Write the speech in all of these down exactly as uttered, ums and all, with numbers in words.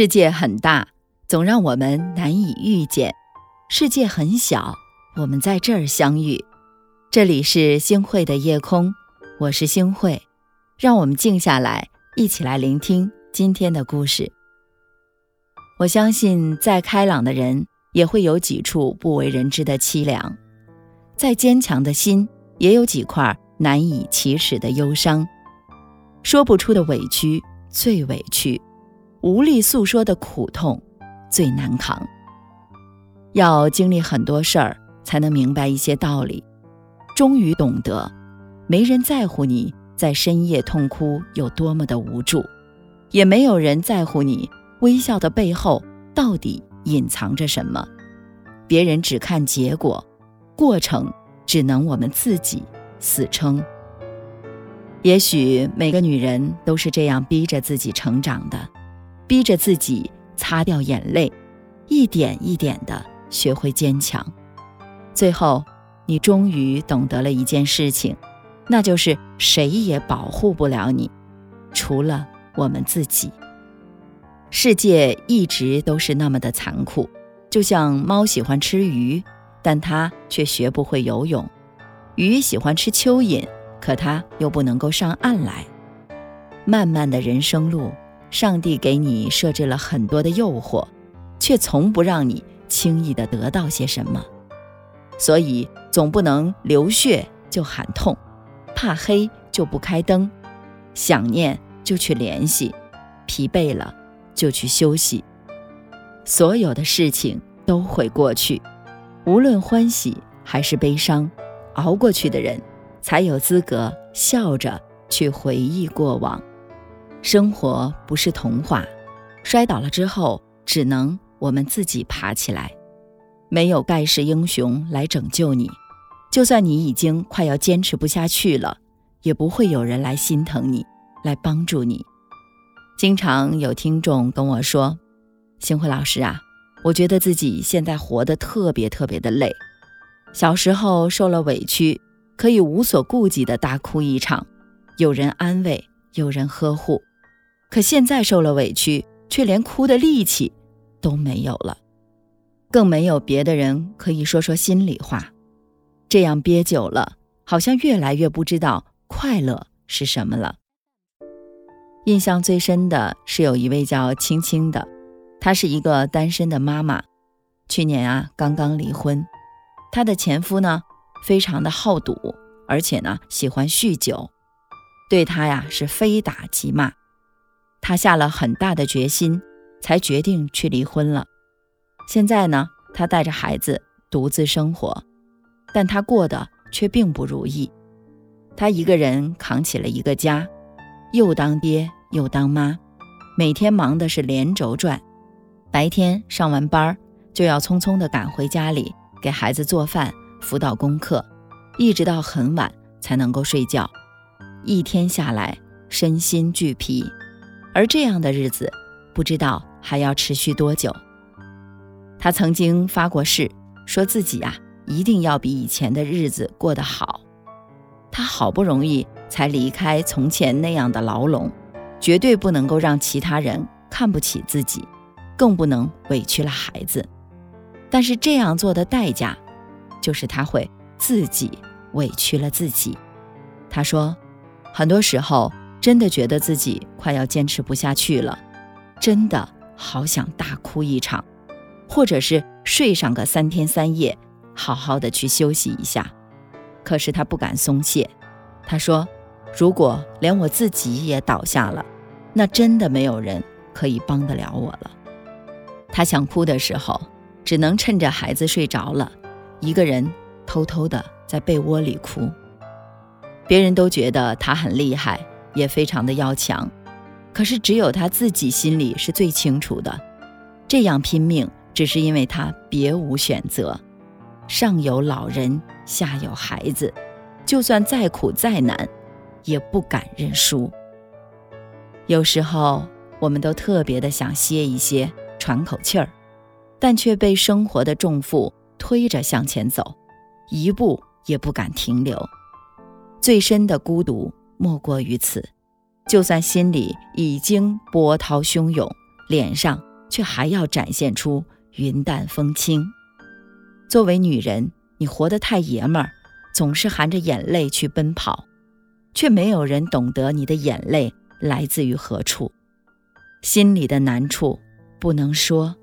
世界很大，总让我们难以遇见；世界很小，我们在这儿相遇。这里是星慧的夜空，我是星慧，让我们静下来，一起来聆听今天的故事。我相信再开朗的人也会有几处不为人知的凄凉，再坚强的心也有几块难以启齿的忧伤，说不出的委屈最委屈，无力诉说的苦痛最难扛。要经历很多事儿，才能明白一些道理，终于懂得没人在乎你在深夜痛哭有多么的无助，也没有人在乎你微笑的背后到底隐藏着什么。别人只看结果，过程只能我们自己死撑。也许每个女人都是这样逼着自己成长的，逼着自己擦掉眼泪，一点一点地学会坚强。最后，你终于懂得了一件事情，那就是谁也保护不了你，除了我们自己。世界一直都是那么的残酷，就像猫喜欢吃鱼，但它却学不会游泳；鱼喜欢吃蚯蚓，可它又不能够上岸来。漫漫的人生路，上帝给你设置了很多的诱惑，却从不让你轻易地得到些什么。所以总不能流血就喊痛，怕黑就不开灯，想念就去联系，疲惫了就去休息。所有的事情都会过去，无论欢喜还是悲伤，熬过去的人才有资格笑着去回忆过往。生活不是童话，摔倒了之后只能我们自己爬起来，没有盖世英雄来拯救你，就算你已经快要坚持不下去了，也不会有人来心疼你，来帮助你。经常有听众跟我说，星慧老师啊，我觉得自己现在活得特别特别的累，小时候受了委屈，可以无所顾忌地大哭一场，有人安慰，有人呵护，可现在受了委屈，却连哭的力气都没有了，更没有别的人可以说说心里话。这样憋久了，好像越来越不知道快乐是什么了。印象最深的是有一位叫青青的，她是一个单身的妈妈，去年啊刚刚离婚。她的前夫呢非常的好赌，而且呢喜欢酗酒，对她呀是非打即骂。她下了很大的决心，才决定去离婚了。现在呢，她带着孩子独自生活，但她过得却并不如意。她一个人扛起了一个家，又当爹又当妈，每天忙的是连轴转。白天上完班就要匆匆地赶回家里，给孩子做饭、辅导功课，一直到很晚才能够睡觉。一天下来，身心俱疲，而这样的日子不知道还要持续多久。他曾经发过誓，说自己啊一定要比以前的日子过得好。他好不容易才离开从前那样的牢笼，绝对不能够让其他人看不起自己，更不能委屈了孩子。但是这样做的代价，就是他会自己委屈了自己。他说，很多时候真的觉得自己快要坚持不下去了，真的好想大哭一场，或者是睡上个三天三夜，好好的去休息一下。可是他不敢松懈，他说，如果连我自己也倒下了，那真的没有人可以帮得了我了。他想哭的时候，只能趁着孩子睡着了，一个人偷偷的在被窝里哭。别人都觉得他很厉害，也非常的要强，可是只有他自己心里是最清楚的，这样拼命只是因为他别无选择，上有老人，下有孩子，就算再苦再难，也不敢认输。有时候我们都特别的想歇一歇，喘口气儿，但却被生活的重负推着向前走，一步也不敢停留。最深的孤独莫过于此，就算心里已经波涛汹涌，脸上却还要展现出云淡风轻。作为女人，你活得太爷们儿，总是含着眼泪去奔跑，却没有人懂得你的眼泪来自于何处。心里的难处不能说，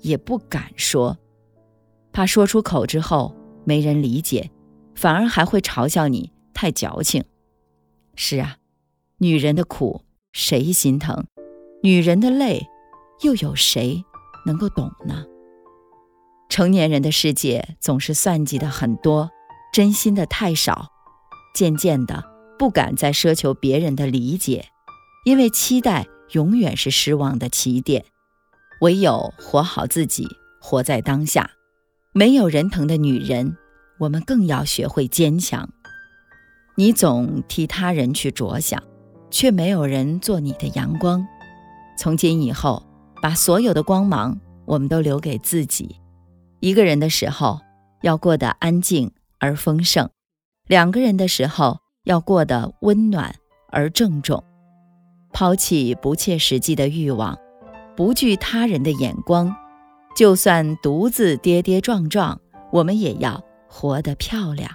也不敢说，怕说出口之后没人理解，反而还会嘲笑你太矫情。是啊，女人的苦谁心疼，女人的泪又有谁能够懂呢？成年人的世界总是算计的很多，真心的太少，渐渐的不敢再奢求别人的理解，因为期待永远是失望的起点。唯有活好自己，活在当下。没有人疼的女人，我们更要学会坚强。你总替他人去着想，却没有人做你的阳光。从今以后，把所有的光芒我们都留给自己。一个人的时候要过得安静而丰盛，两个人的时候要过得温暖而郑重。抛弃不切实际的欲望，不惧他人的眼光，就算独自跌跌撞撞，我们也要活得漂亮。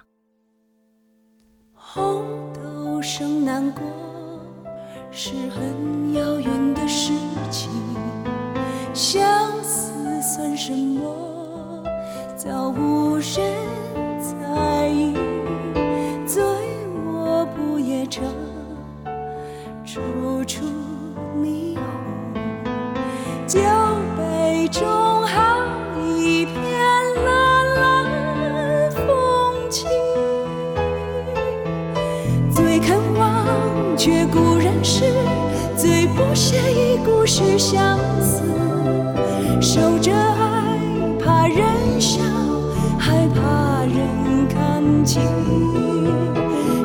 红豆生南国是很遥远的事情，相思算什么，早无人在意。醉卧不夜城，处处霓虹，酒杯中好一片蓝蓝风景。最肯忘却故人事，最不屑一顾是相思。守着爱怕人笑，害怕人看清。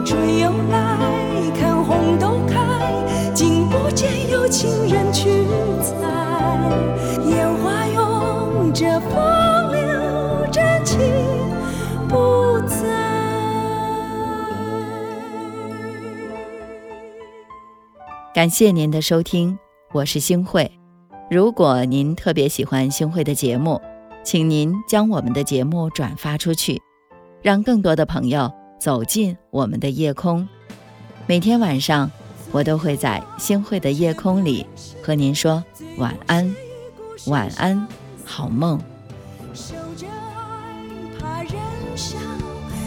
春又来看红豆开，竟不见有情人去采。烟花拥着风流真情不在。感谢您的收听，我是星慧。如果您特别喜欢星慧的节目，请您将我们的节目转发出去，让更多的朋友走进我们的夜空。每天晚上我都会在星慧的夜空里和您说晚安，晚安，好梦。守着爱怕人笑，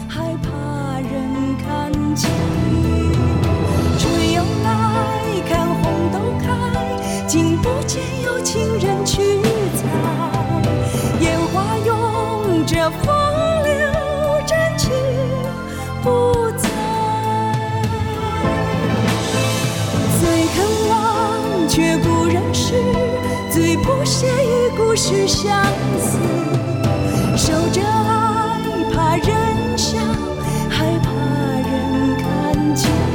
害怕人看清。春又来看红豆开，竟不见有情人去采。烟花拥着风流真情不在。最肯忘却故人事，最不屑一顾是相思。守着爱怕人笑，害怕人看清。